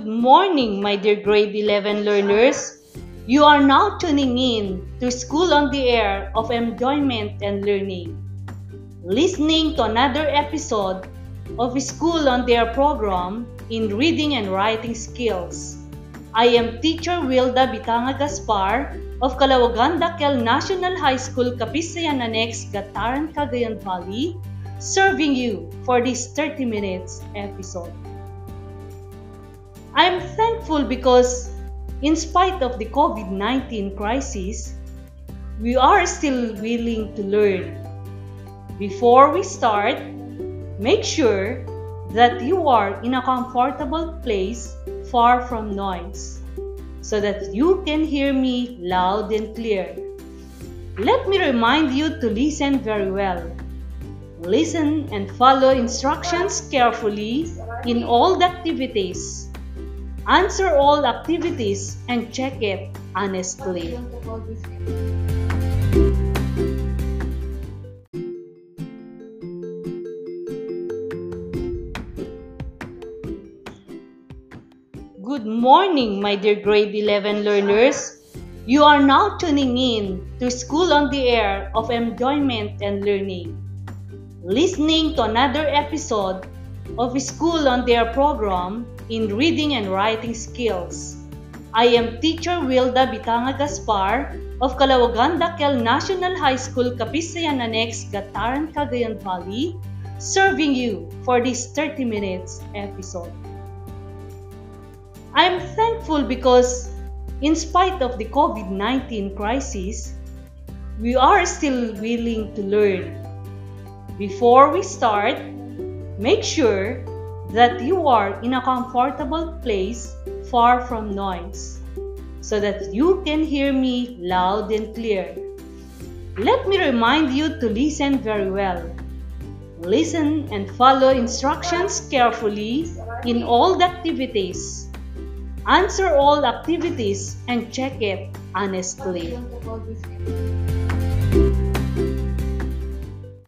Good morning, my dear grade 11 learners. You are now tuning in to School on the Air of Enjoyment and Learning, listening to another episode of School on the Air program in reading and writing skills. I am teacher Wilda Bitanga Gaspar of Kalawaganda Kel National High School, Kapisayananex, Gataran, Cagayan Valley, serving you for this 30 minutes episode. I am thankful because in spite of the COVID-19 crisis, we are still willing to learn. Before we start, make sure that you are in a comfortable place far from noise so that you can hear me loud and clear. Let me remind you to listen very well. Listen and follow instructions carefully in all the activities. Answer all activities and check it honestly. Good morning, my dear grade 11 learners. You are now tuning in to School on the Air of Enjoyment and Learning, listening to another episode of School on the Air program in reading and writing skills. I am teacher Wilda Bitanga Gaspar of Kalawaganda Kel National High School, Kapisayananex, Gataran, Cagayan Valley, serving you for this 30 minutes episode. I am thankful because in spite of the COVID-19 crisis, we are still willing to learn. Before we start, make sure that you are in a comfortable place far from noise so that you can hear me loud and clear. Let me remind you to listen very well. Listen and follow instructions carefully in all the activities. Answer all activities and check it honestly.